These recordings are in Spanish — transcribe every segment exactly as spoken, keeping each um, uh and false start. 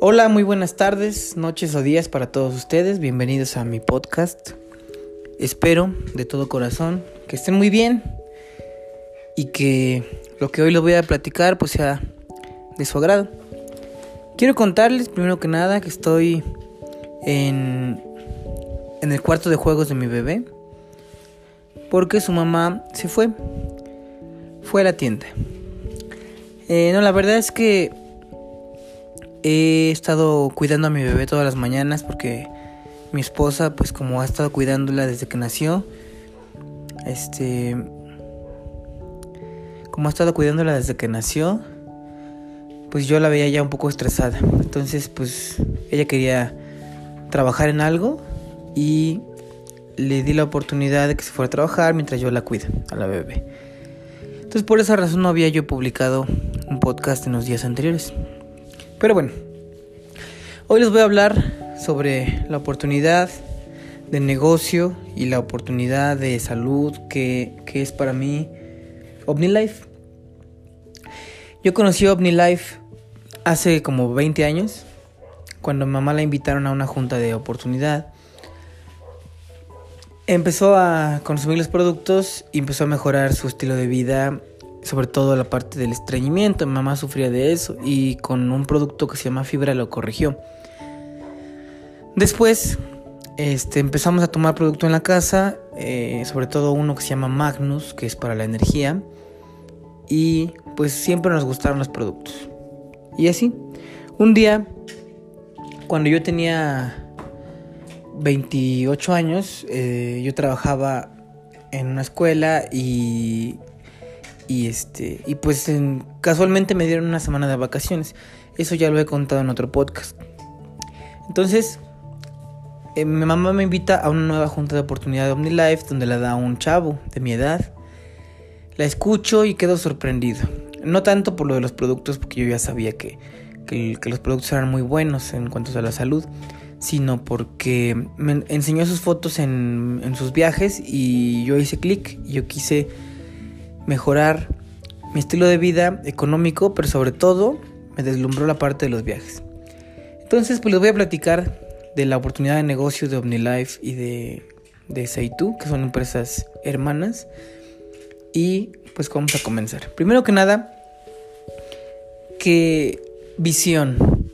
Hola, muy buenas tardes, noches o días para todos ustedes. Bienvenidos a mi podcast. Espero de todo corazón que estén muy bien y que lo que hoy les voy a platicar pues sea de su agrado. Quiero contarles primero que nada que estoy en, en el cuarto de juegos de mi bebé porque su mamá se fue, fue a la tienda. Eh, no, la verdad es que he estado cuidando a mi bebé todas las mañanas porque mi esposa, pues como ha estado cuidándola desde que nació, este, como ha estado cuidándola desde que nació, pues yo la veía ya un poco estresada. Entonces, pues ella quería trabajar en algo y le di la oportunidad de que se fuera a trabajar mientras yo la cuido a la bebé. Entonces, por esa razón no había yo publicado un podcast en los días anteriores. Pero bueno, hoy les voy a hablar sobre la oportunidad de negocio y la oportunidad de salud que, que es para mí OmniLife. Yo conocí a OmniLife hace como veinte años, cuando mi mamá la invitaron a una junta de oportunidad. Empezó a consumir los productos y empezó a mejorar su estilo de vida, sobre todo la parte del estreñimiento. Mi mamá sufría de eso y con un producto que se llama Fibra lo corrigió. Después este, empezamos a tomar producto en la casa, eh, sobre todo uno que se llama Magnus, que es para la energía. Y pues siempre nos gustaron los productos. Y así, un día, cuando yo tenía veintiocho años, eh, yo trabajaba en una escuela y... Y este y pues en, casualmente me dieron una semana de vacaciones. Eso ya lo he contado en otro podcast. Entonces, eh, mi mamá me invita a una nueva junta de oportunidad de OmniLife, donde la da un chavo de mi edad. La escucho y quedo sorprendido. No tanto por lo de los productos, porque yo ya sabía que, que, que los productos eran muy buenos en cuanto a la salud, sino porque me enseñó sus fotos en, en sus viajes y yo hice clic y yo quise mejorar mi estilo de vida económico, pero sobre todo me deslumbró la parte de los viajes. Entonces, pues les voy a platicar de la oportunidad de negocio de OmniLife y de, de Seytú, que son empresas hermanas. Y pues vamos a comenzar. Primero que nada, ¿qué visión?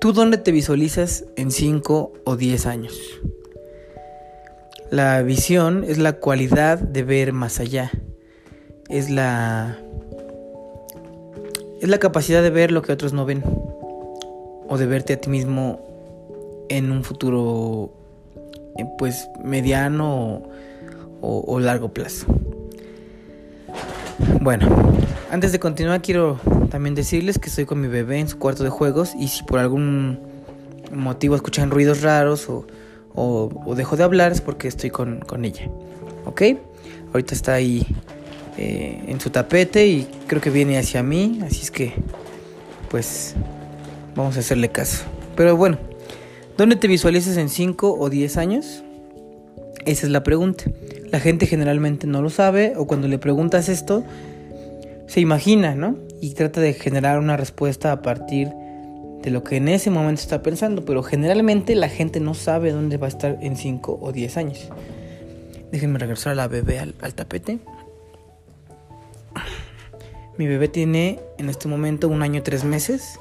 ¿Tú dónde te visualizas en cinco o diez años? La visión es la cualidad de ver más allá. Es la es la capacidad de ver lo que otros no ven o de verte a ti mismo en un futuro pues mediano o, o largo plazo. Bueno, antes de continuar quiero también decirles que estoy con mi bebé en su cuarto de juegos y si por algún motivo escuchan ruidos raros o O, o dejo de hablar es porque estoy con, con ella, ¿ok? Ahorita está ahí eh, en su tapete y creo que viene hacia mí, así es que pues vamos a hacerle caso. Pero bueno, ¿dónde te visualizas en cinco o diez años? Esa es la pregunta. La gente generalmente no lo sabe o cuando le preguntas esto se imagina, ¿no? Y trata de generar una respuesta a partir de lo que en ese momento está pensando, pero generalmente la gente no sabe dónde va a estar en cinco o diez años. Déjenme regresar a la bebé al, al tapete. Mi bebé tiene en este momento un año y tres meses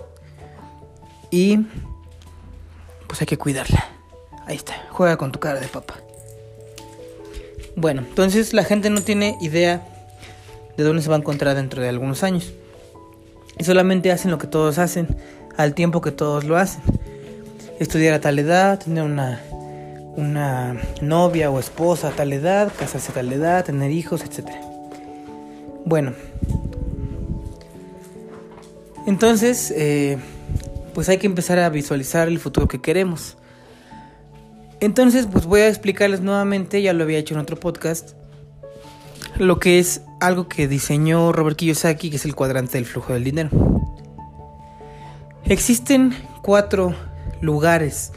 y pues hay que cuidarla. Ahí está, juega con tu cara de papá. Bueno, entonces la gente no tiene idea de dónde se va a encontrar dentro de algunos años y solamente hacen lo que todos hacen al tiempo que todos lo hacen: estudiar a tal edad, tener una, una novia o esposa a tal edad, casarse a tal edad, tener hijos, etcétera. Bueno, entonces, eh, pues hay que empezar a visualizar el futuro que queremos. Entonces, pues voy a explicarles nuevamente, ya lo había hecho en otro podcast, lo que es algo que diseñó Robert Kiyosaki, que es el cuadrante del flujo del dinero. Existen cuatro lugares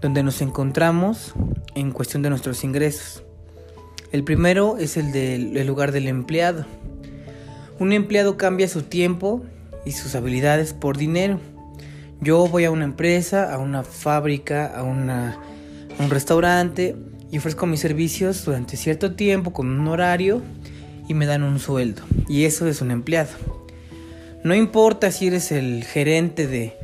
donde nos encontramos en cuestión de nuestros ingresos. El primero es el del el lugar del empleado. Un empleado cambia su tiempo y sus habilidades por dinero. Yo voy a una empresa, a una fábrica, a, una, a un restaurante y ofrezco mis servicios durante cierto tiempo con un horario y me dan un sueldo. Y eso es un empleado. No importa si eres el gerente de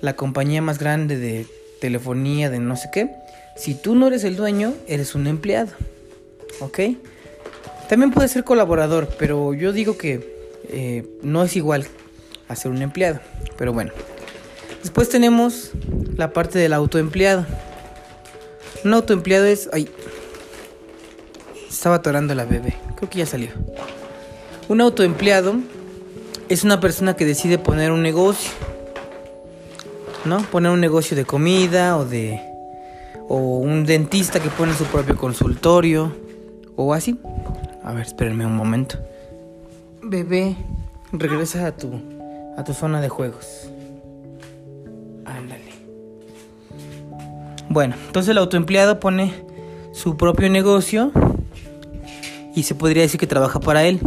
la compañía más grande de telefonía, de no sé qué. Si tú no eres el dueño, eres un empleado. ¿Ok? También puedes ser colaborador, pero yo digo que eh, no es igual a ser un empleado. Pero bueno. Después tenemos la parte del autoempleado. Un autoempleado es... Ay, estaba atorando la bebé. Creo que ya salió. Un autoempleado es una persona que decide poner un negocio, ¿no? Poner un negocio de comida o de... o un dentista que pone su propio consultorio o así. A ver, espérenme un momento. Bebé, regresa a tu, a tu zona de juegos. Ándale. Bueno, entonces el autoempleado pone su propio negocio y se podría decir que trabaja para él.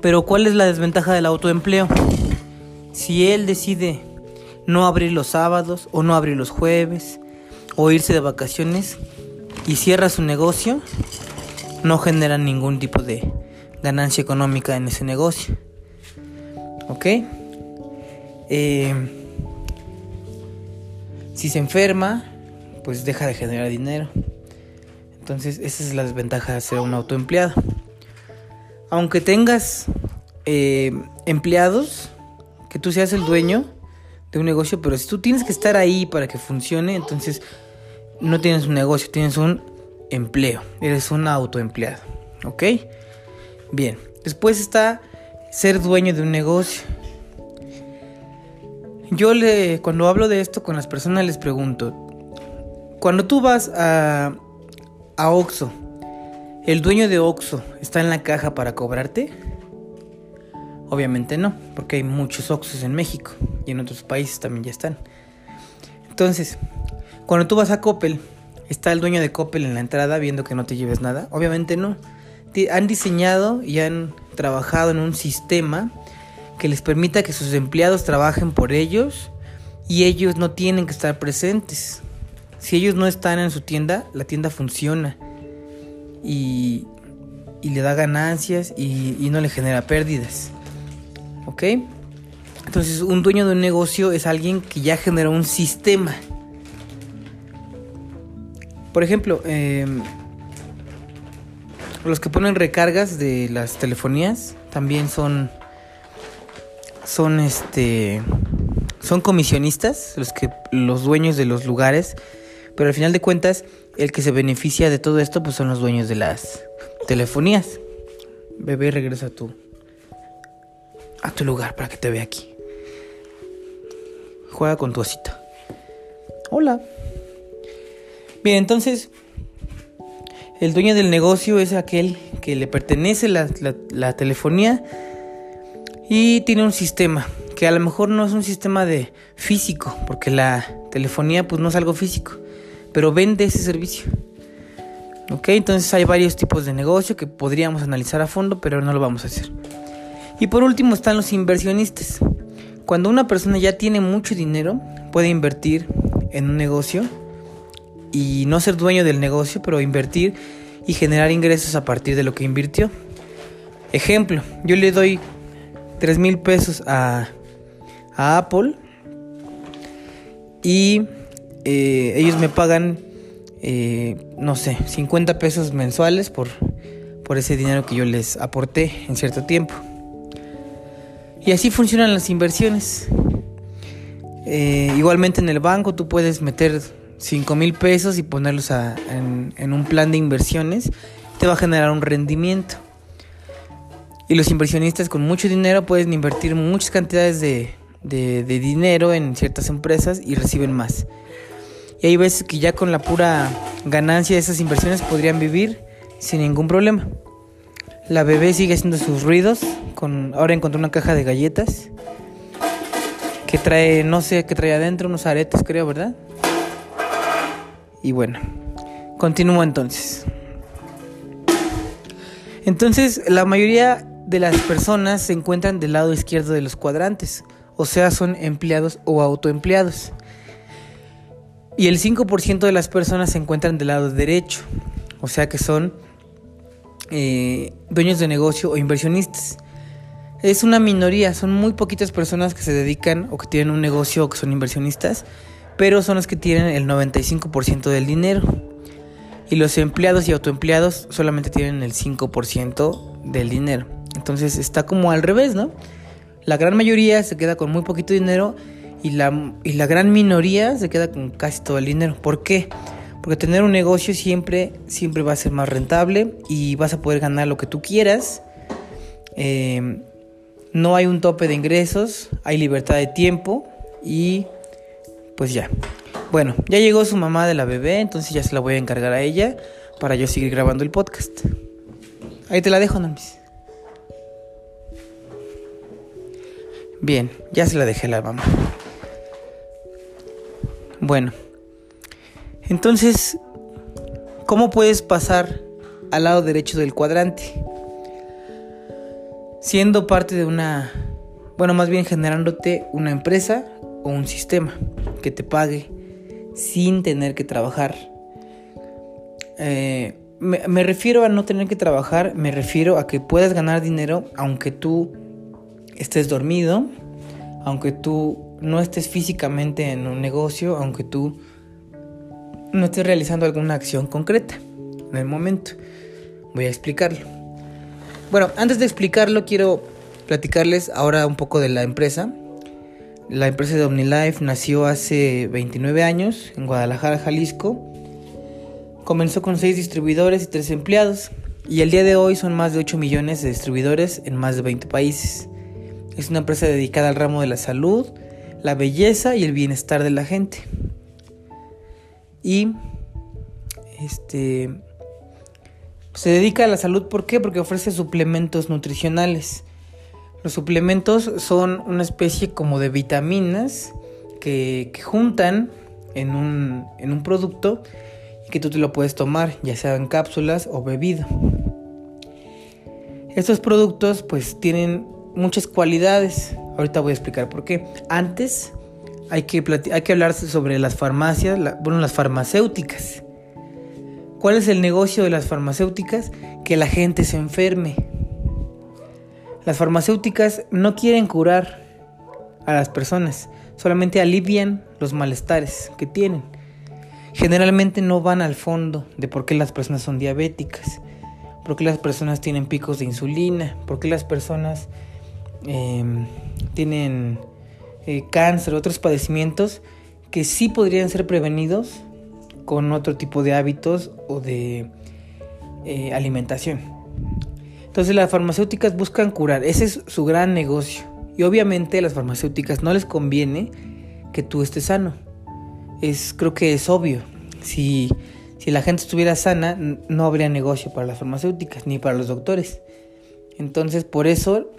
Pero ¿cuál es la desventaja del autoempleo? Si él decide no abrir los sábados o no abrir los jueves o irse de vacaciones y cierra su negocio, no genera ningún tipo de ganancia económica en ese negocio. ¿Ok? Eh, si se enferma, pues deja de generar dinero. Entonces esa es la desventaja de ser un autoempleado. Aunque tengas eh, empleados, que tú seas el dueño de un negocio, pero si tú tienes que estar ahí para que funcione, entonces no tienes un negocio, tienes un empleo. Eres un autoempleado, ¿ok? Bien, después está ser dueño de un negocio. Yo le, cuando hablo de esto con las personas les pregunto, cuando tú vas a, a Oxxo, ¿el dueño de Oxxo está en la caja para cobrarte? Obviamente no, porque hay muchos Oxxos en México y en otros países también ya están. Entonces, cuando tú vas a Coppel, ¿está el dueño de Coppel en la entrada viendo que no te lleves nada? Obviamente no. Han diseñado y han trabajado en un sistema que les permita que sus empleados trabajen por ellos y ellos no tienen que estar presentes. Si ellos no están en su tienda, la tienda funciona. Y, y le da ganancias y, y no le genera pérdidas. ¿Ok? Entonces un dueño de un negocio es alguien que ya generó un sistema. Por ejemplo, eh, los que ponen recargas de las telefonías también son son este son comisionistas, los que los dueños de los lugares, pero al final de cuentas el que se beneficia de todo esto pues son los dueños de las telefonías. Bebé, regresa a tu, a tu lugar para que te vea aquí. Juega con tu osito. Hola. Bien, entonces, el dueño del negocio es aquel que le pertenece la, la, la telefonía y tiene un sistema, que a lo mejor no es un sistema de físico, porque la telefonía pues no es algo físico, pero vende ese servicio. Ok, entonces hay varios tipos de negocio que podríamos analizar a fondo, pero no lo vamos a hacer. Y por último están los inversionistas. Cuando una persona ya tiene mucho dinero, puede invertir en un negocio y no ser dueño del negocio, pero invertir y generar ingresos a partir de lo que invirtió. Ejemplo, yo le doy tres mil pesos a, a Apple y... Eh, ellos me pagan, eh, no sé, cincuenta pesos mensuales por, por ese dinero que yo les aporté en cierto tiempo. Y así funcionan las inversiones. Eh, igualmente en el banco tú puedes meter cinco mil pesos y ponerlos a, en, en un plan de inversiones. Te va a generar un rendimiento. Y los inversionistas con mucho dinero pueden invertir muchas cantidades de, de, de dinero en ciertas empresas y reciben más. Y hay veces que ya con la pura ganancia de esas inversiones podrían vivir sin ningún problema. La bebé sigue haciendo sus ruidos. Con, ahora encontró una caja de galletas que trae, no sé qué trae adentro, unos aretes creo, ¿verdad? Y bueno, continúo entonces. Entonces, la mayoría de las personas se encuentran del lado izquierdo de los cuadrantes, o sea, son empleados o autoempleados. Y el cinco por ciento de las personas se encuentran del lado derecho, o sea que son eh, dueños de negocio o inversionistas. Es una minoría, son muy poquitas personas que se dedican o que tienen un negocio o que son inversionistas, pero son los que tienen el noventa y cinco por ciento del dinero. Y los empleados y autoempleados solamente tienen el cinco por ciento del dinero. Entonces está como al revés, ¿no? La gran mayoría se queda con muy poquito dinero y la, y la gran minoría se queda con casi todo el dinero. ¿Por qué? Porque tener un negocio siempre, siempre va a ser más rentable y vas a poder ganar lo que tú quieras. Eh, no hay un tope de ingresos, hay libertad de tiempo y pues ya. Bueno, ya llegó su mamá de la bebé, entonces ya se la voy a encargar a ella para yo seguir grabando el podcast. Ahí te la dejo, Normis. Bien, ya se la dejé la mamá. Bueno, entonces, ¿cómo puedes pasar al lado derecho del cuadrante? Siendo parte de una... Bueno, más bien generándote una empresa o un sistema que te pague sin tener que trabajar. Eh, me, me refiero a no tener que trabajar, me refiero a que puedas ganar dinero aunque tú estés dormido, aunque tú no estés físicamente en un negocio, aunque tú no estés realizando alguna acción concreta en el momento. Voy a explicarlo. Bueno, antes de explicarlo quiero platicarles ahora un poco de la empresa. La empresa de OmniLife nació hace veintinueve años en Guadalajara, Jalisco. Comenzó con seis distribuidores y tres empleados. Y al día de hoy son más de ocho millones de distribuidores en más de veinte países. Es una empresa dedicada al ramo de la salud, la belleza y el bienestar de la gente. Y este se dedica a la salud, ¿por qué? Porque ofrece suplementos nutricionales. Los suplementos son una especie como de vitaminas que, que juntan en un, en un producto y que tú te lo puedes tomar, ya sea en cápsulas o bebida. Estos productos pues tienen muchas cualidades. Ahorita voy a explicar por qué. Antes hay que, plati- hay que hablar sobre las farmacias, la, bueno, las farmacéuticas. ¿Cuál es el negocio de las farmacéuticas? Que la gente se enferme. Las farmacéuticas no quieren curar a las personas, solamente alivian los malestares que tienen. Generalmente no van al fondo de por qué las personas son diabéticas, por qué las personas tienen picos de insulina, por qué las personas eh, tienen eh, cáncer, otros padecimientos que sí podrían ser prevenidos con otro tipo de hábitos o de eh, alimentación. Entonces las farmacéuticas buscan curar, ese es su gran negocio. Y obviamente a las farmacéuticas no les conviene que tú estés sano. Es, creo que es obvio. Si, si la gente estuviera sana, no habría negocio para las farmacéuticas ni para los doctores. Entonces por eso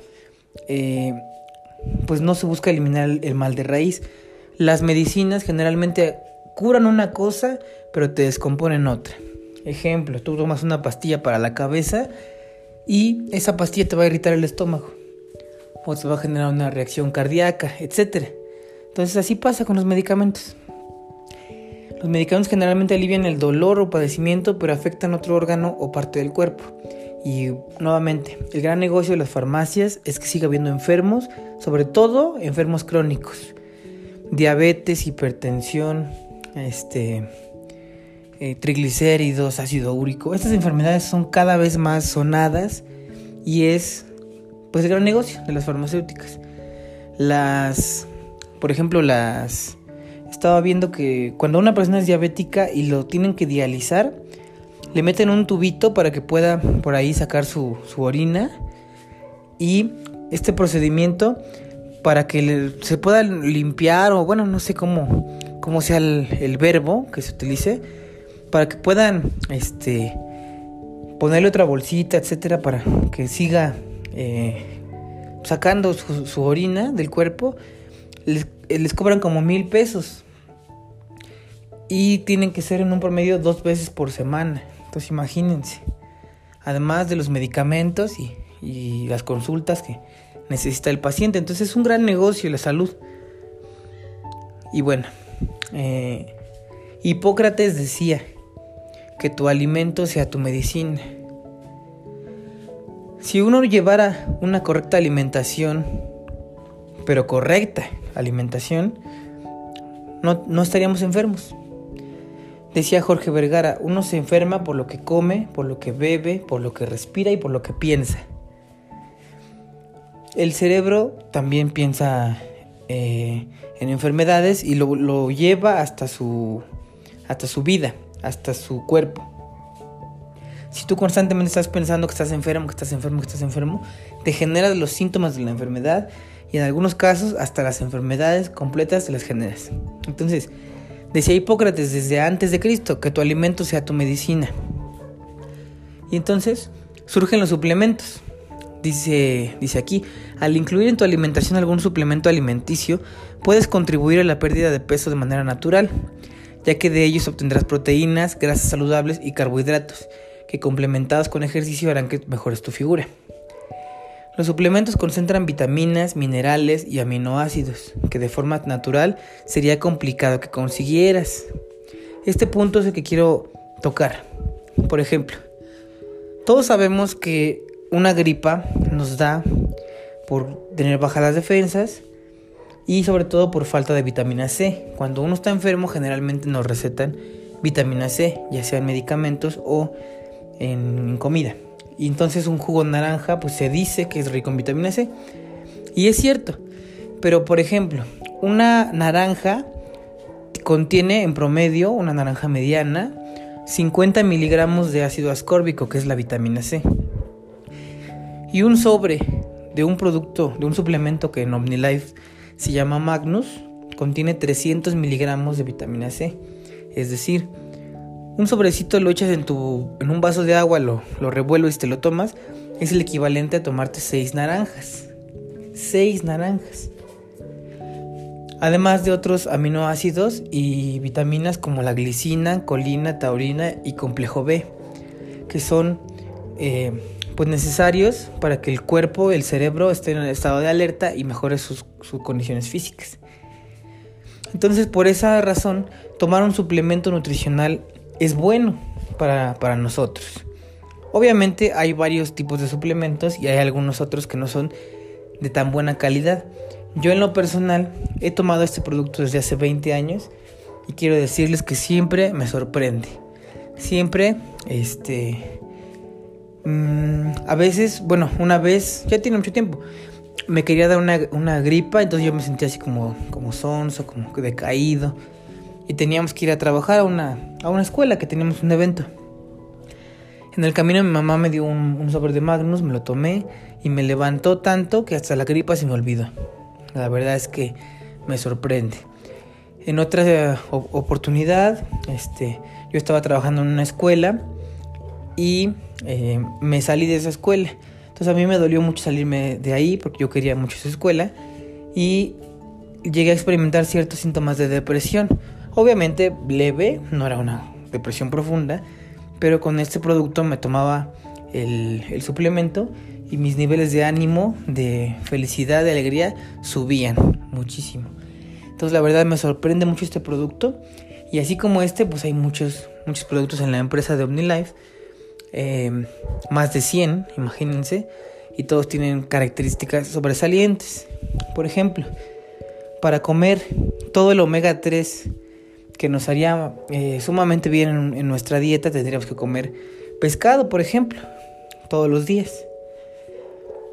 eh, pues no se busca eliminar el mal de raíz. Las medicinas generalmente curan una cosa, pero te descomponen otra. Ejemplo, tú tomas una pastilla para la cabeza y esa pastilla te va a irritar el estómago o te va a generar una reacción cardíaca, etcétera. Entonces así pasa con los medicamentos. Los medicamentos generalmente alivian el dolor o padecimiento, pero afectan otro órgano o parte del cuerpo. Y nuevamente, el gran negocio de las farmacias es que siga habiendo enfermos, sobre todo enfermos crónicos. Diabetes, hipertensión, este... Eh, triglicéridos, ácido úrico. Estas enfermedades son cada vez más sonadas y es pues el gran negocio de las farmacéuticas. Las, por ejemplo, las estaba viendo que cuando una persona es diabética y lo tienen que dializar, le meten un tubito para que pueda por ahí sacar su, su orina, y este procedimiento para que le, se pueda limpiar, o bueno, no sé cómo, cómo sea el, el verbo que se utilice, para que puedan este, ponerle otra bolsita, etcétera, para que siga eh, sacando su, su orina del cuerpo. Les, les cobran como mil pesos y tienen que ser en un promedio dos veces por semana. Entonces imagínense, además de los medicamentos y, y las consultas que necesita el paciente. Entonces es un gran negocio la salud. Y bueno, eh, Hipócrates decía que tu alimento sea tu medicina. Si uno llevara una correcta alimentación, pero correcta alimentación, no, no estaríamos enfermos. Decía Jorge Vergara, uno se enferma por lo que come, por lo que bebe, por lo que respira y por lo que piensa. El cerebro también piensa eh, en enfermedades y lo, lo lleva hasta su, hasta su vida, hasta su cuerpo. Si tú constantemente estás pensando que estás enfermo, que estás enfermo, que estás enfermo, te generas los síntomas de la enfermedad y en algunos casos hasta las enfermedades completas te las generas. Entonces, decía Hipócrates desde antes de Cristo, que tu alimento sea tu medicina. Y entonces surgen los suplementos. Dice, dice aquí, al incluir en tu alimentación algún suplemento alimenticio, puedes contribuir a la pérdida de peso de manera natural, ya que de ellos obtendrás proteínas, grasas saludables y carbohidratos, que complementados con ejercicio harán que mejores tu figura. Los suplementos concentran vitaminas, minerales y aminoácidos, que de forma natural sería complicado que consiguieras. Este punto es el que quiero tocar. Por ejemplo, todos sabemos que una gripa nos da por tener bajas las defensas y sobre todo por falta de vitamina C. Cuando uno está enfermo generalmente nos recetan vitamina C, ya sea en medicamentos o en comida. Y entonces un jugo de naranja pues se dice que es rico en vitamina C. Y es cierto, pero por ejemplo, una naranja contiene en promedio, una naranja mediana, cincuenta miligramos de ácido ascórbico, que es la vitamina C. Y un sobre de un producto, de un suplemento que en OmniLife se llama Magnus, contiene trescientos miligramos de vitamina C. Es decir, un sobrecito lo echas en, tu, en un vaso de agua, lo, lo revuelves y te lo tomas. Es el equivalente a tomarte seis naranjas. seis naranjas. Además de otros aminoácidos y vitaminas como la glicina, colina, taurina y complejo B, que son Eh, Pues necesarios para que el cuerpo, el cerebro esté en el estado de alerta y mejore sus, sus condiciones físicas. Entonces, por esa razón, tomar un suplemento nutricional es bueno para, para nosotros. Obviamente hay varios tipos de suplementos y hay algunos otros que no son de tan buena calidad. Yo en lo personal he tomado este producto desde hace veinte años y quiero decirles que siempre me sorprende. Siempre, este... a veces, bueno, una vez, ya tiene mucho tiempo, me quería dar una, una gripa, entonces yo me sentía así como, como sonso, como decaído. Y teníamos que ir a trabajar a una, a una escuela que teníamos un evento. En el camino mi mamá me dio un, un sobre de Magnus, me lo tomé y me levantó tanto que hasta la gripa se me olvidó. La verdad es que me sorprende. En otra eh, oportunidad, este, yo estaba trabajando en una escuela y eh, me salí de esa escuela. Entonces a mí me dolió mucho salirme de ahí porque yo quería mucho esa escuela. Y llegué a experimentar ciertos síntomas de depresión. Obviamente leve, no era una depresión profunda. Pero con este producto me tomaba el, el suplemento y mis niveles de ánimo, de felicidad, de alegría subían muchísimo. Entonces la verdad me sorprende mucho este producto. Y así como este, pues hay muchos, muchos productos en la empresa de OmniLife. Eh, más de cien, imagínense, y todos tienen características sobresalientes. Por ejemplo, para comer todo el omega tres que nos haría eh, sumamente bien en, en nuestra dieta, tendríamos que comer pescado, por ejemplo, todos los días.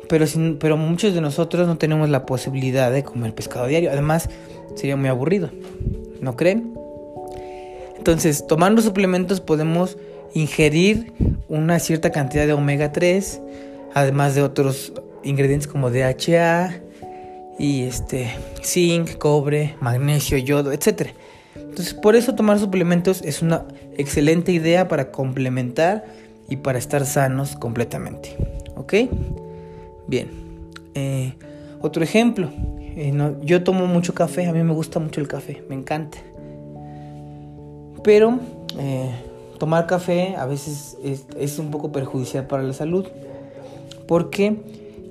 Pero, sin, pero muchos de nosotros no tenemos la posibilidad de comer pescado diario. Además, sería muy aburrido, ¿no creen? Entonces, tomando suplementos podemos ingerir una cierta cantidad de omega tres, además de otros ingredientes como D H A y este zinc, cobre, magnesio, yodo, etcétera. Entonces, por eso tomar suplementos es una excelente idea para complementar y para estar sanos completamente. ¿Ok? Bien. Eh, otro ejemplo. Eh, no, yo tomo mucho café. A mí me gusta mucho el café. Me encanta. Pero Eh, tomar café a veces es, es un poco perjudicial para la salud. porque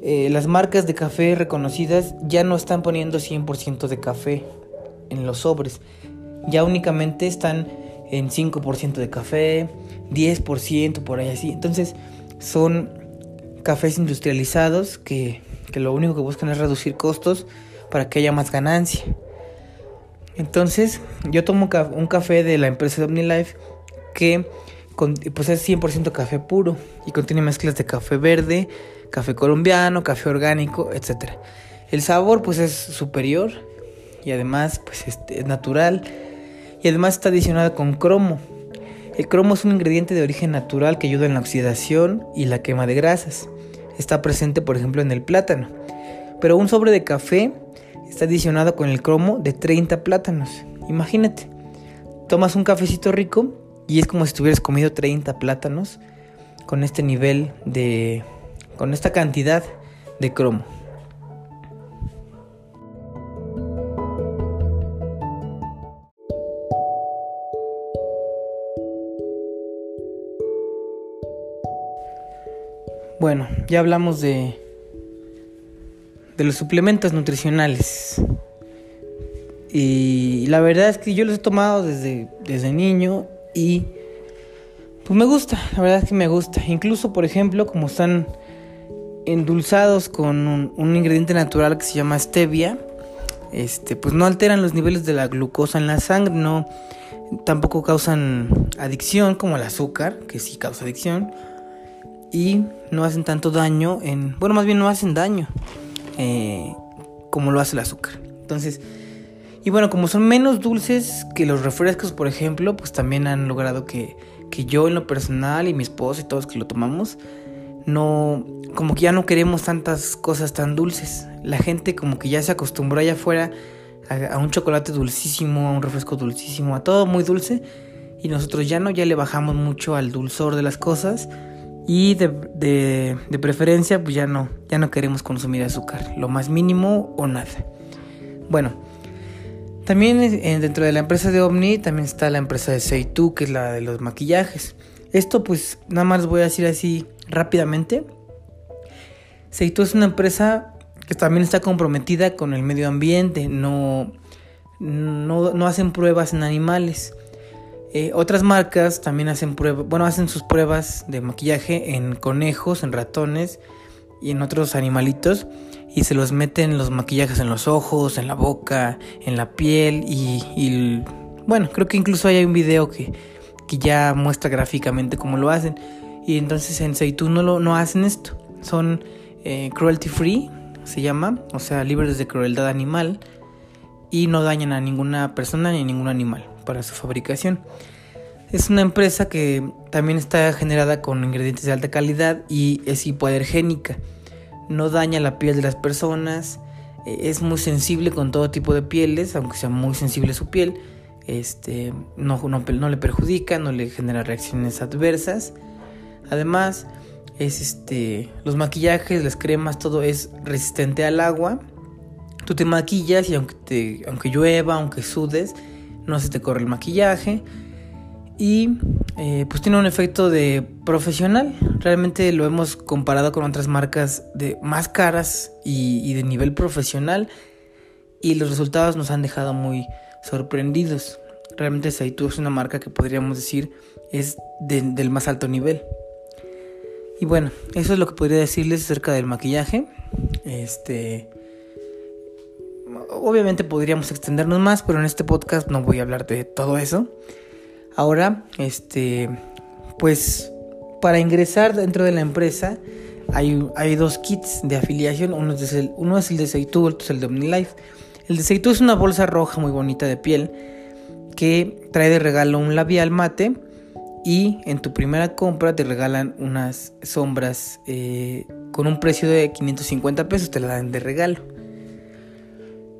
eh, las marcas de café reconocidas ya no están poniendo cien por ciento de café en los sobres, ya únicamente están en cinco por ciento de café, diez por ciento por ahí así. Entonces son cafés industrializados que, que lo único que buscan es reducir costos para que haya más ganancia. Entonces yo tomo un café de la empresa de OmniLife que con, pues es cien por ciento café puro y contiene mezclas de café verde, café colombiano, café orgánico, etcétera. El sabor pues es superior y además pues este, es natural. Y además está adicionada con cromo. El cromo es un ingrediente de origen natural que ayuda en la oxidación y la quema de grasas. Está presente, por ejemplo, en el plátano. Pero un sobre de café está adicionado con el cromo de treinta plátanos. Imagínate, tomas un cafecito rico y es como si estuvieras comido treinta plátanos con este nivel de... con esta cantidad de cromo. Bueno, ya hablamos de, de los suplementos nutricionales. Y la verdad es que yo los he tomado desde, desde niño y pues me gusta, la verdad es que me gusta. Incluso, por ejemplo, como están endulzados con un, un ingrediente natural que se llama stevia, este, pues no alteran los niveles de la glucosa en la sangre, no, tampoco causan adicción como el azúcar, que sí causa adicción. Y no hacen tanto daño en... Bueno, más bien no hacen daño eh, como lo hace el azúcar. Entonces... Y bueno, como son menos dulces que los refrescos, por ejemplo, pues también han logrado que, que yo en lo personal y mi esposo y todos que lo tomamos, no... Como que ya no queremos tantas cosas tan dulces. La gente como que ya se acostumbró allá afuera a, a un chocolate dulcísimo, a un refresco dulcísimo, a todo muy dulce. Y nosotros ya no, ya le bajamos mucho al dulzor de las cosas. Y de, de, de preferencia, pues ya no, ya no queremos consumir azúcar, lo más mínimo o nada. Bueno, también eh, dentro de la empresa de Omni también está la empresa de Seytú, que es la de los maquillajes. Esto pues nada más voy a decir así rápidamente. Seytú es una empresa que también está comprometida con el medio ambiente, no, no, no hacen pruebas en animales. Eh, otras marcas también hacen pruebas, bueno, hacen sus pruebas de maquillaje en conejos, en ratones y en otros animalitos y se los meten los maquillajes en los ojos, en la boca, en la piel y, y bueno, creo que incluso hay un video que, que ya muestra gráficamente cómo lo hacen. Y entonces en Seytú no lo no hacen esto, son eh, cruelty free, se llama, o sea, libres de crueldad animal y no dañan a ninguna persona ni a ningún animal para su fabricación. Es una empresa que también está generada con ingredientes de alta calidad y es hipoalergénica. No daña la piel de las personas, es muy sensible con todo tipo de pieles, aunque sea muy sensible su piel, este, no, no, no le perjudica, no le genera reacciones adversas. Además, es este, los maquillajes, las cremas, todo es resistente al agua. Tú te maquillas y aunque, te, aunque llueva, aunque sudes, no se te corre el maquillaje. Y eh, pues tiene un efecto de profesional. Realmente lo hemos comparado con otras marcas de más caras y, y de nivel profesional. Y los resultados nos han dejado muy sorprendidos. Realmente Seytú es una marca que podríamos decir es de, del más alto nivel. Y bueno, eso es lo que podría decirles acerca del maquillaje. Este... Obviamente podríamos extendernos más, pero en este podcast no voy a hablar de todo eso. Ahora, este, pues para ingresar dentro de la empresa hay, hay dos kits de afiliación. Uno es el, uno es el de Seytú, otro es el de OmniLife. El de Seytú es una bolsa roja muy bonita de piel que trae de regalo un labial mate y en tu primera compra te regalan unas sombras eh, con un precio de quinientos cincuenta pesos, te la dan de regalo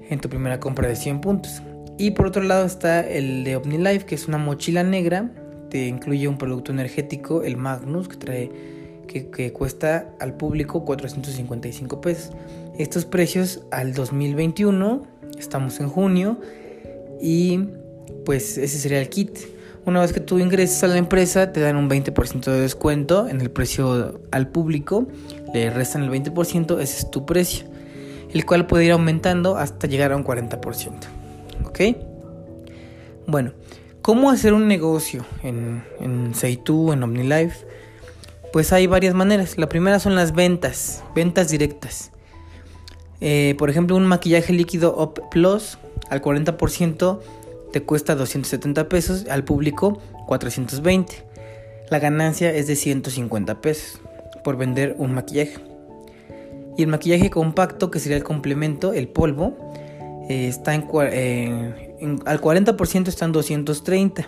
en tu primera compra de cien puntos. Y por otro lado está el de OmniLife, que es una mochila negra. Te incluye un producto energético, el Magnus, que trae que, que cuesta al público cuatrocientos cincuenta y cinco pesos. Estos precios al dos mil veintiuno, estamos en junio, y pues ese sería el kit. Una vez que tú ingresas a la empresa, te dan un veinte por ciento de descuento en el precio al público, le restan el veinte por ciento, ese es tu precio, el cual puede ir aumentando hasta llegar a un cuarenta por ciento. ¿Ok? Bueno, ¿cómo hacer un negocio en, en Seytú, en OmniLife? Pues hay varias maneras. La primera son las ventas, ventas directas. Eh, por ejemplo, un maquillaje líquido U P Plus al cuarenta por ciento te cuesta doscientos setenta pesos, al público cuatrocientos veinte. La ganancia es de ciento cincuenta pesos por vender un maquillaje. Y el maquillaje compacto, que sería el complemento, el polvo, eh, está en, eh, en, al cuarenta por ciento está en doscientos treinta,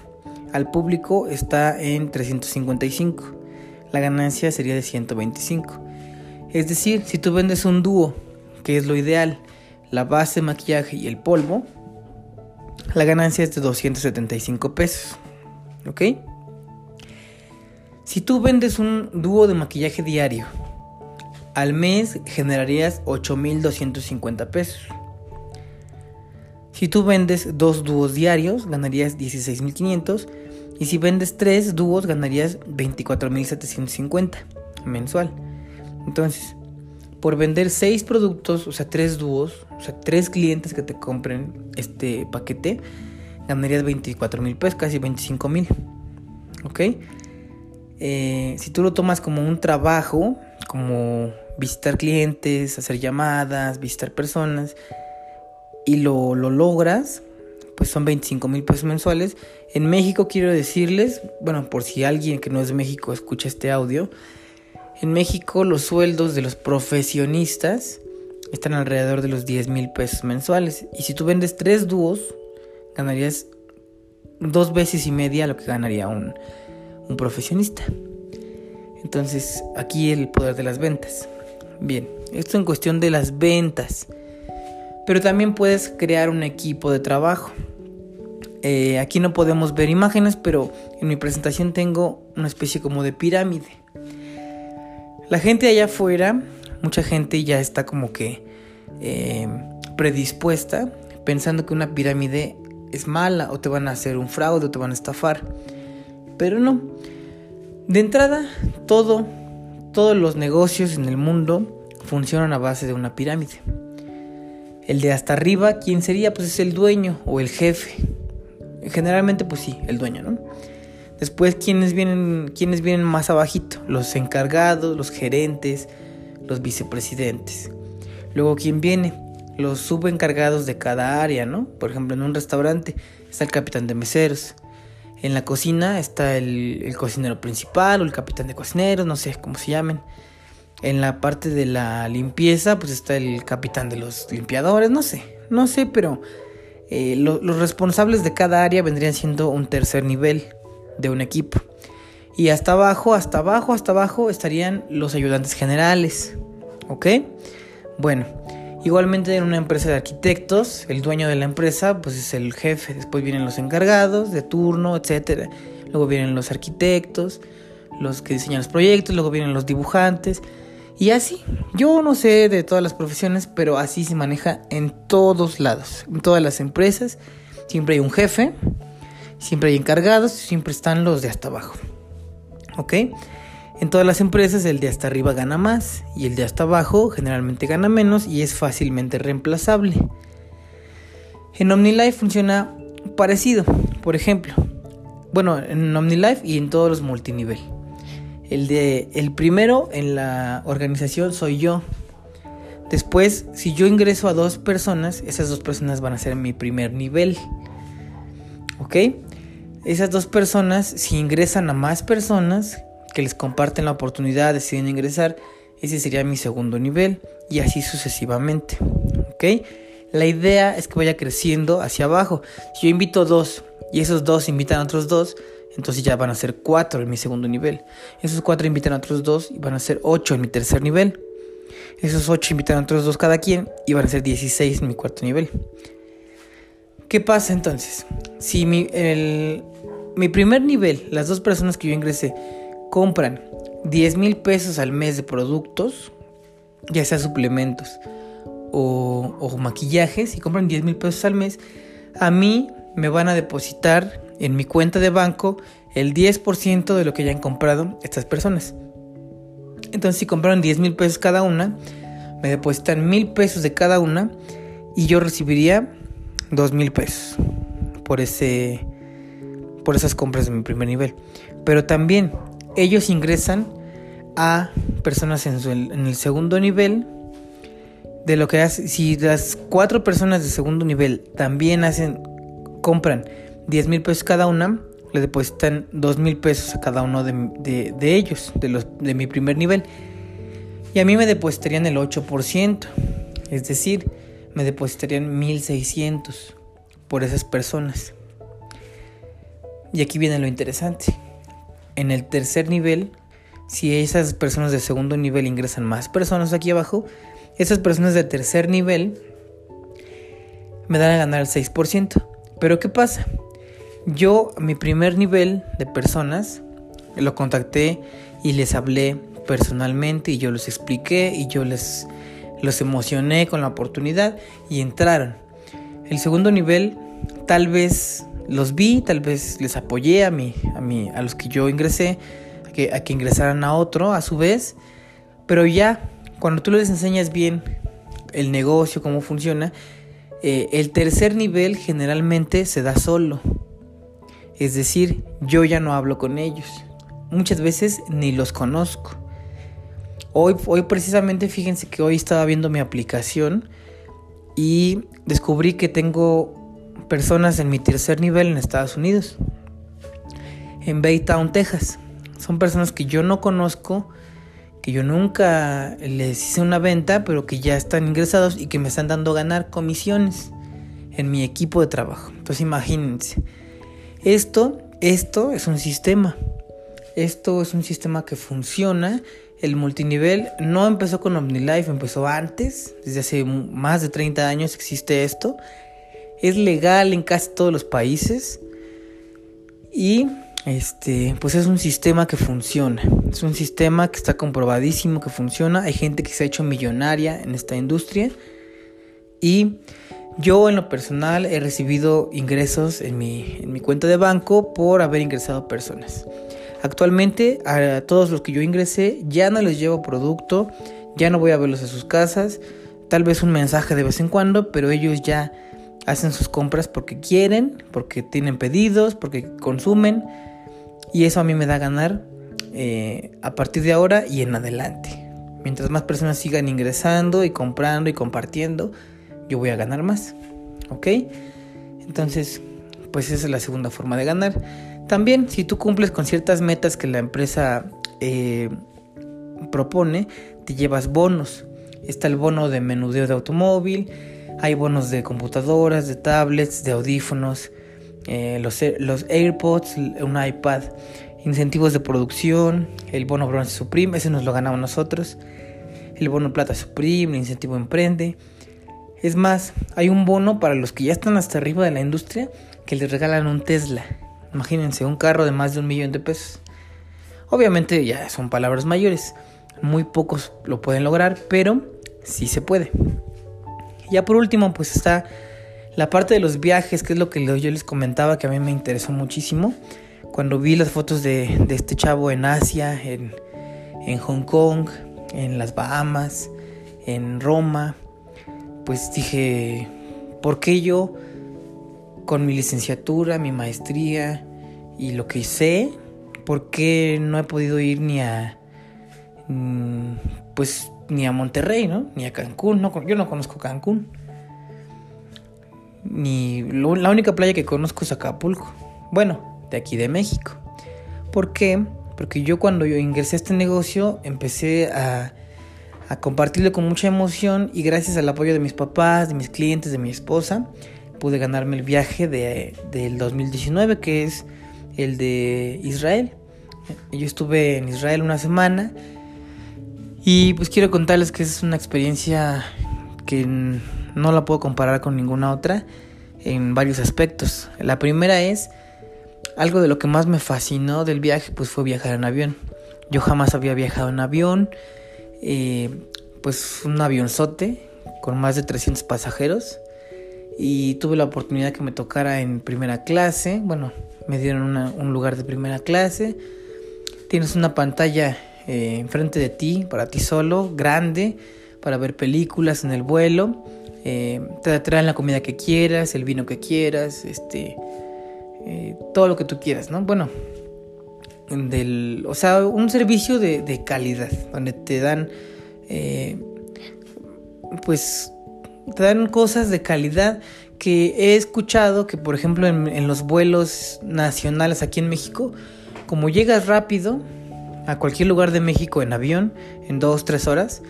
al público está en trescientos cincuenta y cinco. La ganancia sería de ciento veinticinco. Es decir, si tú vendes un dúo, que es lo ideal, la base, maquillaje y el polvo, la ganancia es de doscientos setenta y cinco pesos. ¿Ok? Si tú vendes un dúo de maquillaje diario, al mes generarías ocho mil doscientos cincuenta pesos. Si tú vendes dos dúos diarios, ganarías dieciséis mil quinientos. Y si vendes tres dúos, ganarías veinticuatro mil setecientos cincuenta mensual. Entonces, por vender seis productos, o sea, tres dúos, o sea, tres clientes que te compren este paquete, ganarías veinticuatro mil pesos, casi veinticinco mil. ¿Ok? Eh, si tú lo tomas como un trabajo, como visitar clientes, hacer llamadas, visitar personas, y lo, lo logras, pues son veinticinco mil pesos mensuales. En México quiero decirles, bueno, por si alguien que no es de México escucha este audio, en México los sueldos de los profesionistas están alrededor de los diez mil pesos mensuales. Y si tú vendes tres dúos, ganarías dos veces y media lo que ganaría un, un profesionista. Entonces, aquí el poder de las ventas. Bien, esto en cuestión de las ventas. Pero también puedes crear un equipo de trabajo. Eh, aquí no podemos ver imágenes, pero en mi presentación tengo una especie como de pirámide. La gente allá afuera, mucha gente ya está como que eh, predispuesta, pensando que una pirámide es mala, o te van a hacer un fraude, o te van a estafar. Pero no. De entrada, todo, todos los negocios en el mundo funcionan a base de una pirámide. El de hasta arriba, ¿quién sería? Pues es el dueño o el jefe. Generalmente, pues sí, el dueño, ¿no? Después, ¿quiénes vienen, quiénes vienen más abajito? Los encargados, los gerentes, los vicepresidentes. Luego, ¿quién viene? Los subencargados de cada área, ¿no? Por ejemplo, en un restaurante está el capitán de meseros. En la cocina está el, el cocinero principal o el capitán de cocineros, no sé cómo se llamen. En la parte de la limpieza, pues está el capitán de los limpiadores, no sé, no sé, pero eh, lo, los responsables de cada área vendrían siendo un tercer nivel de un equipo. Y hasta abajo, hasta abajo, hasta abajo estarían los ayudantes generales, ¿ok? Bueno, igualmente en una empresa de arquitectos, el dueño de la empresa, pues es el jefe, después vienen los encargados de turno, etcétera. Luego vienen los arquitectos, los que diseñan los proyectos, luego vienen los dibujantes. Y así, yo no sé de todas las profesiones, pero así se maneja en todos lados, en todas las empresas. Siempre hay un jefe, siempre hay encargados, siempre están los de hasta abajo. ¿Ok? En todas las empresas el de hasta arriba gana más y el de hasta abajo generalmente gana menos y es fácilmente reemplazable. En OmniLife funciona parecido, por ejemplo. Bueno, en OmniLife y en todos los multinivel. El de el primero en la organización soy yo. Después, si yo ingreso a dos personas, esas dos personas van a ser mi primer nivel. ¿Ok? Esas dos personas, si ingresan a más personas que les comparten la oportunidad, deciden ingresar, ese sería mi segundo nivel. Y así sucesivamente. ¿Ok? La idea es que vaya creciendo hacia abajo. Si yo invito dos y esos dos invitan a otros dos, entonces ya van a ser cuatro en mi segundo nivel. Esos cuatro invitan a otros dos y van a ser ocho en mi tercer nivel. Esos ocho invitan a otros dos cada quien y van a ser dieciséis en mi cuarto nivel. ¿Qué pasa entonces? Si mi, el, mi primer nivel, las dos personas que yo ingresé, compran diez mil pesos al mes de productos, ya sea suplementos o, o maquillajes, y compran diez mil pesos al mes, a mí me van a depositar en mi cuenta de banco el diez por ciento de lo que ya han comprado estas personas. Entonces, si compraron diez mil pesos cada una, me depositan mil pesos de cada una y yo recibiría dos mil pesos por ese, por esas compras de mi primer nivel. Pero también ellos ingresan a personas en, su, en el segundo nivel. De lo que hace, si las cuatro personas de segundo nivel también hacen, compran diez mil pesos cada una, le depositan dos mil pesos a cada uno de, de, de ellos, de, los, de mi primer nivel. Y a mí me depositarían el ocho por ciento, es decir, me depositarían mil seiscientos por esas personas. Y aquí viene lo interesante. En el tercer nivel, si esas personas de segundo nivel ingresan más personas aquí abajo, esas personas de tercer nivel me dan a ganar el seis por ciento. Pero ¿qué pasa? Yo, mi primer nivel de personas, lo contacté y les hablé personalmente y yo les expliqué y yo les los emocioné con la oportunidad y entraron. El segundo nivel, tal vez los vi, tal vez les apoyé a mí, a mí, a los que yo ingresé, a que, a que ingresaran a otro a su vez, pero ya... Cuando tú les enseñas bien el negocio, cómo funciona, eh, el tercer nivel generalmente se da solo. Es decir, yo ya no hablo con ellos. Muchas veces ni los conozco. Hoy, hoy precisamente, fíjense que hoy estaba viendo mi aplicación y descubrí que tengo personas en mi tercer nivel en Estados Unidos. En Baytown, Texas. Son personas que yo no conozco, que yo nunca les hice una venta, pero que ya están ingresados y que me están dando a ganar comisiones en mi equipo de trabajo. Entonces imagínense, esto, esto es un sistema, esto es un sistema que funciona. El multinivel no empezó con OmniLife, empezó antes, desde hace más de treinta años existe esto. Es legal en casi todos los países y... Este, pues es un sistema que funciona, es un sistema que está comprobadísimo que funciona. Hay gente que se ha hecho millonaria en esta industria y yo en lo personal he recibido ingresos en mi, en mi cuenta de banco por haber ingresado personas. Actualmente a todos los que yo ingresé ya no les llevo producto, ya no voy a verlos a sus casas, tal vez un mensaje de vez en cuando, pero ellos ya hacen sus compras porque quieren, porque tienen pedidos, porque consumen. Y eso a mí me da a ganar eh, a partir de ahora y en adelante. Mientras más personas sigan ingresando y comprando y compartiendo, yo voy a ganar más. ¿Ok? Entonces, pues esa es la segunda forma de ganar. También, si tú cumples con ciertas metas que la empresa eh, propone, te llevas bonos. Está el bono de menudeo de automóvil, hay bonos de computadoras, de tablets, de audífonos. Eh, los, los AirPods, un iPad, incentivos de producción, el bono bronce Supreme, ese nos lo ganamos nosotros, el bono plata Supreme, el incentivo Emprende. Es más, hay un bono para los que ya están hasta arriba de la industria que les regalan un Tesla. Imagínense, un carro de más de un millón de pesos. Obviamente ya son palabras mayores, muy pocos lo pueden lograr, pero sí se puede. Ya por último, pues está... la parte de los viajes, que es lo que yo les comentaba, que a mí me interesó muchísimo. Cuando vi las fotos de, de este chavo en Asia, en, en Hong Kong, en las Bahamas, en Roma, pues dije, ¿por qué yo, con mi licenciatura, mi maestría y lo que sé, por qué no he podido ir ni a, pues, ni a Monterrey, ¿no? Ni a Cancún, no, yo no conozco Cancún. Ni lo, la única playa que conozco es Acapulco. Bueno, de aquí de México. ¿Por qué? Porque yo cuando yo ingresé a este negocio empecé a, a compartirlo con mucha emoción y gracias al apoyo de mis papás, de mis clientes, de mi esposa, pude ganarme el viaje de, del dos mil diecinueve, que es el de Israel. Yo estuve en Israel una semana y pues quiero contarles que es una experiencia que... no la puedo comparar con ninguna otra en varios aspectos. La primera es, algo de lo que más me fascinó del viaje, pues fue viajar en avión. Yo jamás había viajado en avión, eh, pues un avionzote con más de trescientos pasajeros. Y tuve la oportunidad que me tocara en primera clase, bueno, me dieron una, un lugar de primera clase. Tienes una pantalla eh, enfrente de ti, para ti solo, grande, para ver películas en el vuelo. Eh, te traen la comida que quieras, el vino que quieras, este, eh, todo lo que tú quieras, ¿no? Bueno, del, o sea, un servicio de, de calidad, donde te dan, eh, pues, te dan cosas de calidad que he escuchado que, por ejemplo, en, en los vuelos nacionales aquí en México, como llegas rápido a cualquier lugar de México en avión, en dos, tres horas,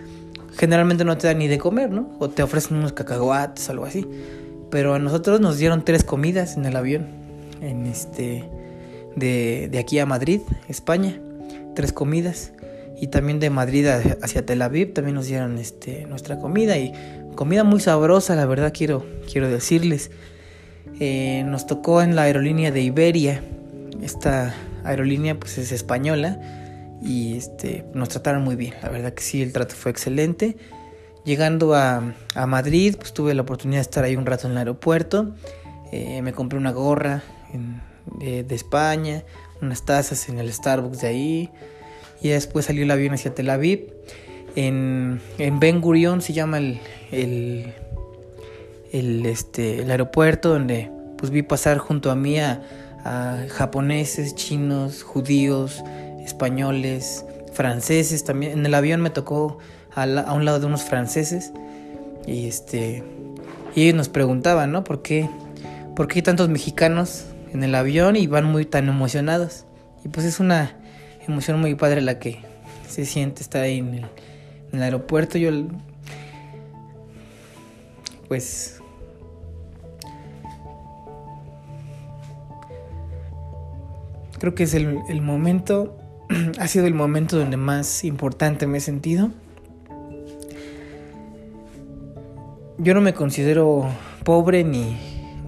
generalmente no te dan ni de comer, ¿no? O te ofrecen unos cacahuates o algo así. Pero a nosotros nos dieron tres comidas en el avión. En este... De, de aquí a Madrid, España. Tres comidas. Y también de Madrid a, hacia Tel Aviv también nos dieron este, nuestra comida. Y comida muy sabrosa, la verdad, quiero, quiero decirles. Eh, nos tocó en la aerolínea de Iberia. Esta aerolínea pues es española. Y este, nos trataron muy bien, la verdad que sí, el trato fue excelente. Llegando a, a Madrid, pues tuve la oportunidad de estar ahí un rato en el aeropuerto. Eh, me compré una gorra en, de, de España, unas tazas en el Starbucks de ahí. Y después salió el avión hacia Tel Aviv. En, en Ben Gurion se llama el, el, el, este, el aeropuerto, donde pues vi pasar junto a mí a, a japoneses, chinos, judíos, españoles, franceses también. En el avión me tocó a, la, a un lado de unos franceses y este y ellos nos preguntaban, ¿no? ¿Por qué, por qué hay tantos mexicanos en el avión y van muy tan emocionados? Y pues es una emoción muy padre la que se siente estar ahí en el, en el aeropuerto. Yo pues creo que es el, el momento. Ha sido el momento donde más importante me he sentido. Yo no me considero pobre ni,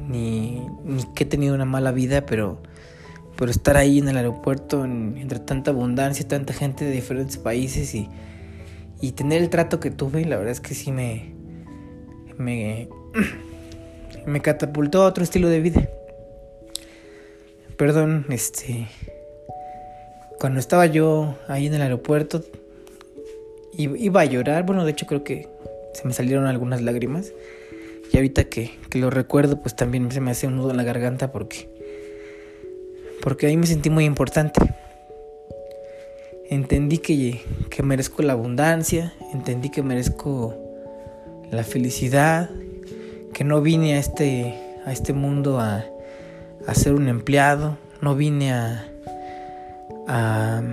ni, ni que he tenido una mala vida, pero, pero estar ahí en el aeropuerto, en, entre tanta abundancia, tanta gente de diferentes países y, y tener el trato que tuve, la verdad es que sí me, me, me catapultó a otro estilo de vida. Perdón, este... Cuando estaba yo ahí en el aeropuerto, iba a llorar. Bueno, de hecho creo que se me salieron algunas lágrimas. Y ahorita que, que lo recuerdo, pues también se me hace un nudo en la garganta porque, porque ahí me sentí muy importante. Entendí que, que merezco la abundancia, entendí que merezco la felicidad, que no vine a este, a este mundo a, a ser un empleado, no vine a... A,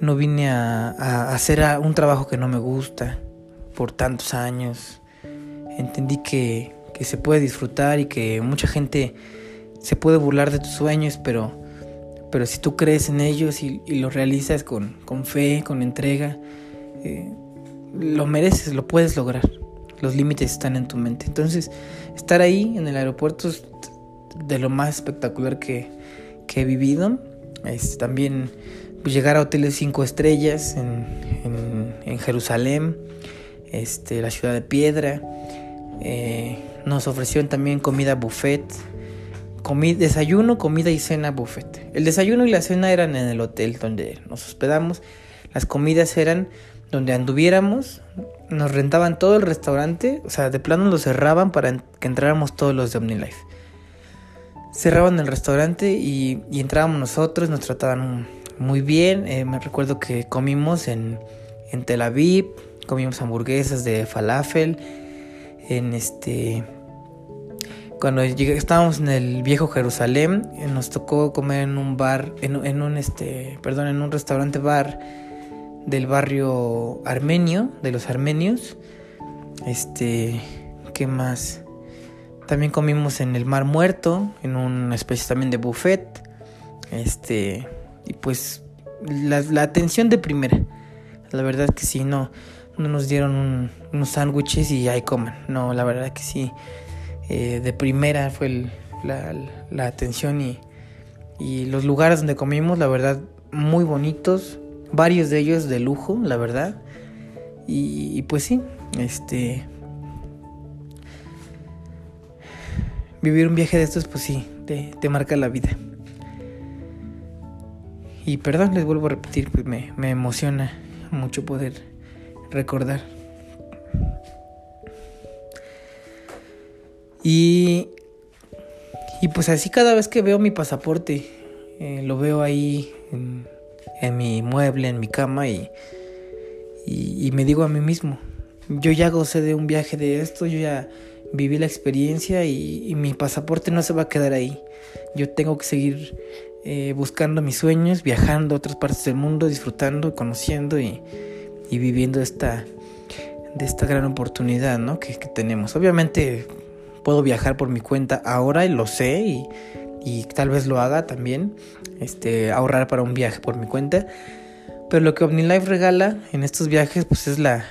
no vine a, a hacer a un trabajo que no me gusta por tantos años. Entendí que, que se puede disfrutar y que mucha gente se puede burlar de tus sueños, pero, pero si tú crees en ellos y, y los realizas con, con fe, con entrega, eh, lo mereces, lo puedes lograr. Los límites están en tu mente. Entonces, estar ahí en el aeropuerto es de lo más espectacular que... que he vivido. Es también pues, llegar a hoteles cinco estrellas en, en, en Jerusalén, este, la ciudad de piedra. Eh, nos ofrecieron también comida buffet, comi- desayuno, comida y cena buffet. El desayuno y la cena eran en el hotel donde nos hospedamos. Las comidas eran donde anduviéramos. Nos rentaban todo el restaurante, o sea, de plano lo cerraban para que entráramos todos los de OmniLife. Cerraban el restaurante y, y entrábamos nosotros, nos trataban muy bien. Eh, me recuerdo que comimos en, en Tel Aviv, comimos hamburguesas de falafel. En este, cuando llegué, estábamos en el viejo Jerusalén, eh, nos tocó comer en un bar, en, en un este, perdón, en un restaurante bar del barrio armenio, de los armenios. Este, ¿qué más? También comimos en el Mar Muerto, en una especie también de buffet. Este, y pues la, la atención de primera. La verdad que sí, no, no nos dieron un, unos sándwiches y ahí coman. No, la verdad que sí, eh, de primera fue el, la, la atención y, y los lugares donde comimos, la verdad, muy bonitos. Varios de ellos de lujo, la verdad. Y, y pues sí, este... vivir un viaje de estos, pues sí, te, te marca la vida. Y perdón, les vuelvo a repetir, pues me, me emociona mucho poder recordar. Y, y pues así cada vez que veo mi pasaporte, eh, lo veo ahí en, en mi mueble, en mi cama, y, y, y me digo a mí mismo, yo ya gocé de un viaje de esto, yo ya viví la experiencia y, y mi pasaporte no se va a quedar ahí. Yo tengo que seguir eh, buscando mis sueños, viajando a otras partes del mundo, disfrutando, conociendo y, y viviendo esta, de esta gran oportunidad, ¿no? que, que tenemos. Obviamente puedo viajar por mi cuenta ahora y lo sé y, y tal vez lo haga también, este, ahorrar para un viaje por mi cuenta. Pero lo que OmniLife regala en estos viajes pues es la,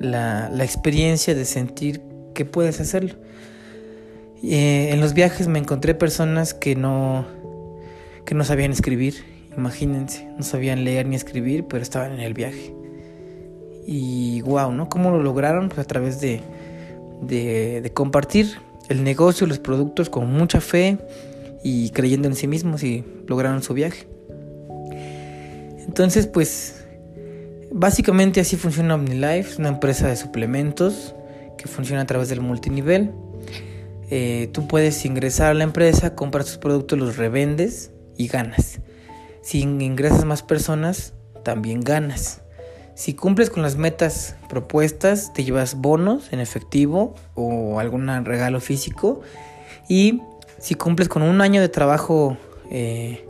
la, la experiencia de sentir que puedes hacerlo. Eh, en los viajes me encontré personas que no, que no sabían escribir, imagínense, no sabían leer ni escribir, pero estaban en el viaje. Y wow, ¿no? ¿Cómo lo lograron? Pues a través de De, de compartir el negocio y los productos con mucha fe y creyendo en sí mismos, y lograron su viaje. Entonces, pues básicamente así funciona OmniLife. Es una empresa de suplementos que funciona a través del multinivel. eh, Tú puedes ingresar a la empresa, compras tus productos, los revendes y ganas. Si ingresas más personas, también ganas. Si cumples con las metas propuestas, te llevas bonos en efectivo o algún regalo físico. Y si cumples con un año de trabajo eh,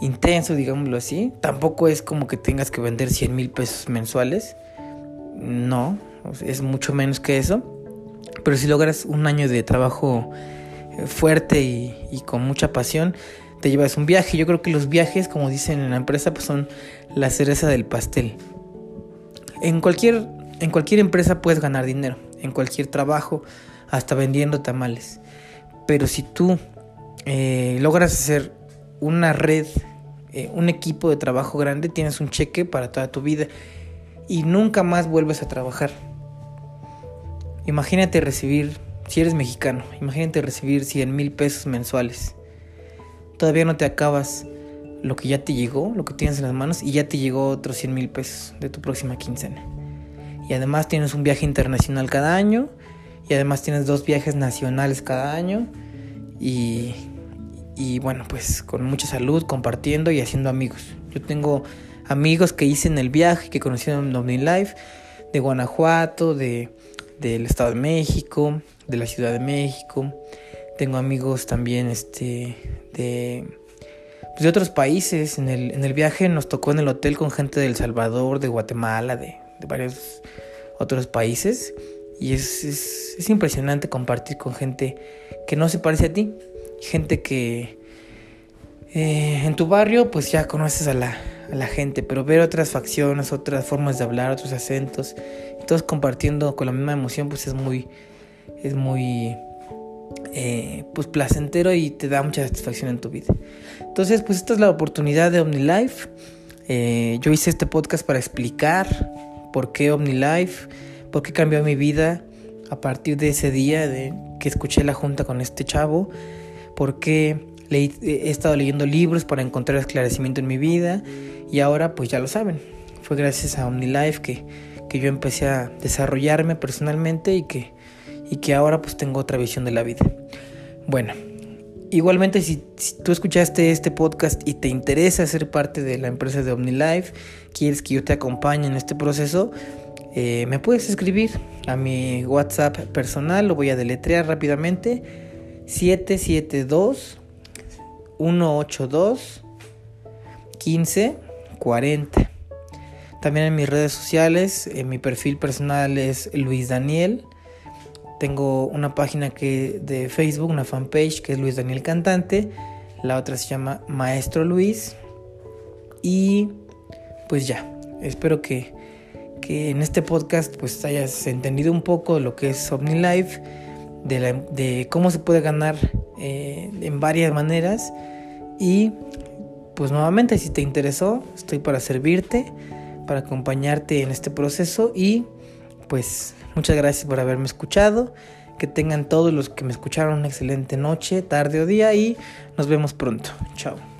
intenso, digámoslo así, tampoco es como que tengas que vender cien mil pesos mensuales. No, es mucho menos que eso. Pero si logras un año de trabajo fuerte y, y con mucha pasión, te llevas un viaje. Yo creo que los viajes, como dicen en la empresa, pues son la cereza del pastel. En cualquier, en cualquier empresa puedes ganar dinero, en cualquier trabajo, hasta vendiendo tamales. Pero si tú eh, logras hacer una red, eh, un equipo de trabajo grande, tienes un cheque para toda tu vida y nunca más vuelves a trabajar. Imagínate recibir, si eres mexicano, imagínate recibir cien mil pesos mensuales. Todavía no te acabas lo que ya te llegó, lo que tienes en las manos, y ya te llegó otros cien mil pesos de tu próxima quincena. Y además tienes un viaje internacional cada año, y además tienes dos viajes nacionales cada año, y, y bueno, pues con mucha salud, compartiendo y haciendo amigos. Yo tengo amigos que hice en el viaje, que conocí en OmniLife, de Guanajuato, de, del Estado de México, de la Ciudad de México. Tengo amigos también este de... de otros países. En el, en el viaje nos tocó en el hotel con gente de El Salvador, de Guatemala, de, de varios otros países. Y es, es, es impresionante compartir con gente que no se parece a ti. Gente que eh, en tu barrio pues ya conoces a la, a la gente, pero ver otras facciones, otras formas de hablar, otros acentos, y todos compartiendo con la misma emoción, pues es muy, es muy... Eh, pues placentero, y te da mucha satisfacción en tu vida. Entonces pues esta es la oportunidad de OmniLife. eh, Yo hice este podcast para explicar por qué OmniLife, por qué cambió mi vida a partir de ese día de que escuché la junta con este chavo, por qué leí, he estado leyendo libros para encontrar esclarecimiento en mi vida. Y ahora pues ya lo saben, fue gracias a OmniLife que, que yo empecé a desarrollarme personalmente, y que Y que ahora pues tengo otra visión de la vida. Bueno, igualmente si, si tú escuchaste este podcast y te interesa ser parte de la empresa de OmniLife, quieres que yo te acompañe en este proceso, eh, me puedes escribir a mi WhatsApp personal. Lo voy a deletrear rápidamente: siete siete dos, uno ocho dos, uno cinco cuatro cero. También en mis redes sociales, en mi perfil personal es Luis Daniel. Tengo una página que de Facebook, una fanpage que es Luis Daniel Cantante. La otra se llama Maestro Luis. Y pues ya, espero que, que en este podcast pues hayas entendido un poco de lo que es OmniLife, de, la, de cómo se puede ganar eh, en varias maneras. Y pues nuevamente, si te interesó, estoy para servirte, para acompañarte en este proceso. Y pues muchas gracias por haberme escuchado. Que tengan todos los que me escucharon una excelente noche, tarde o día y nos vemos pronto. Chao.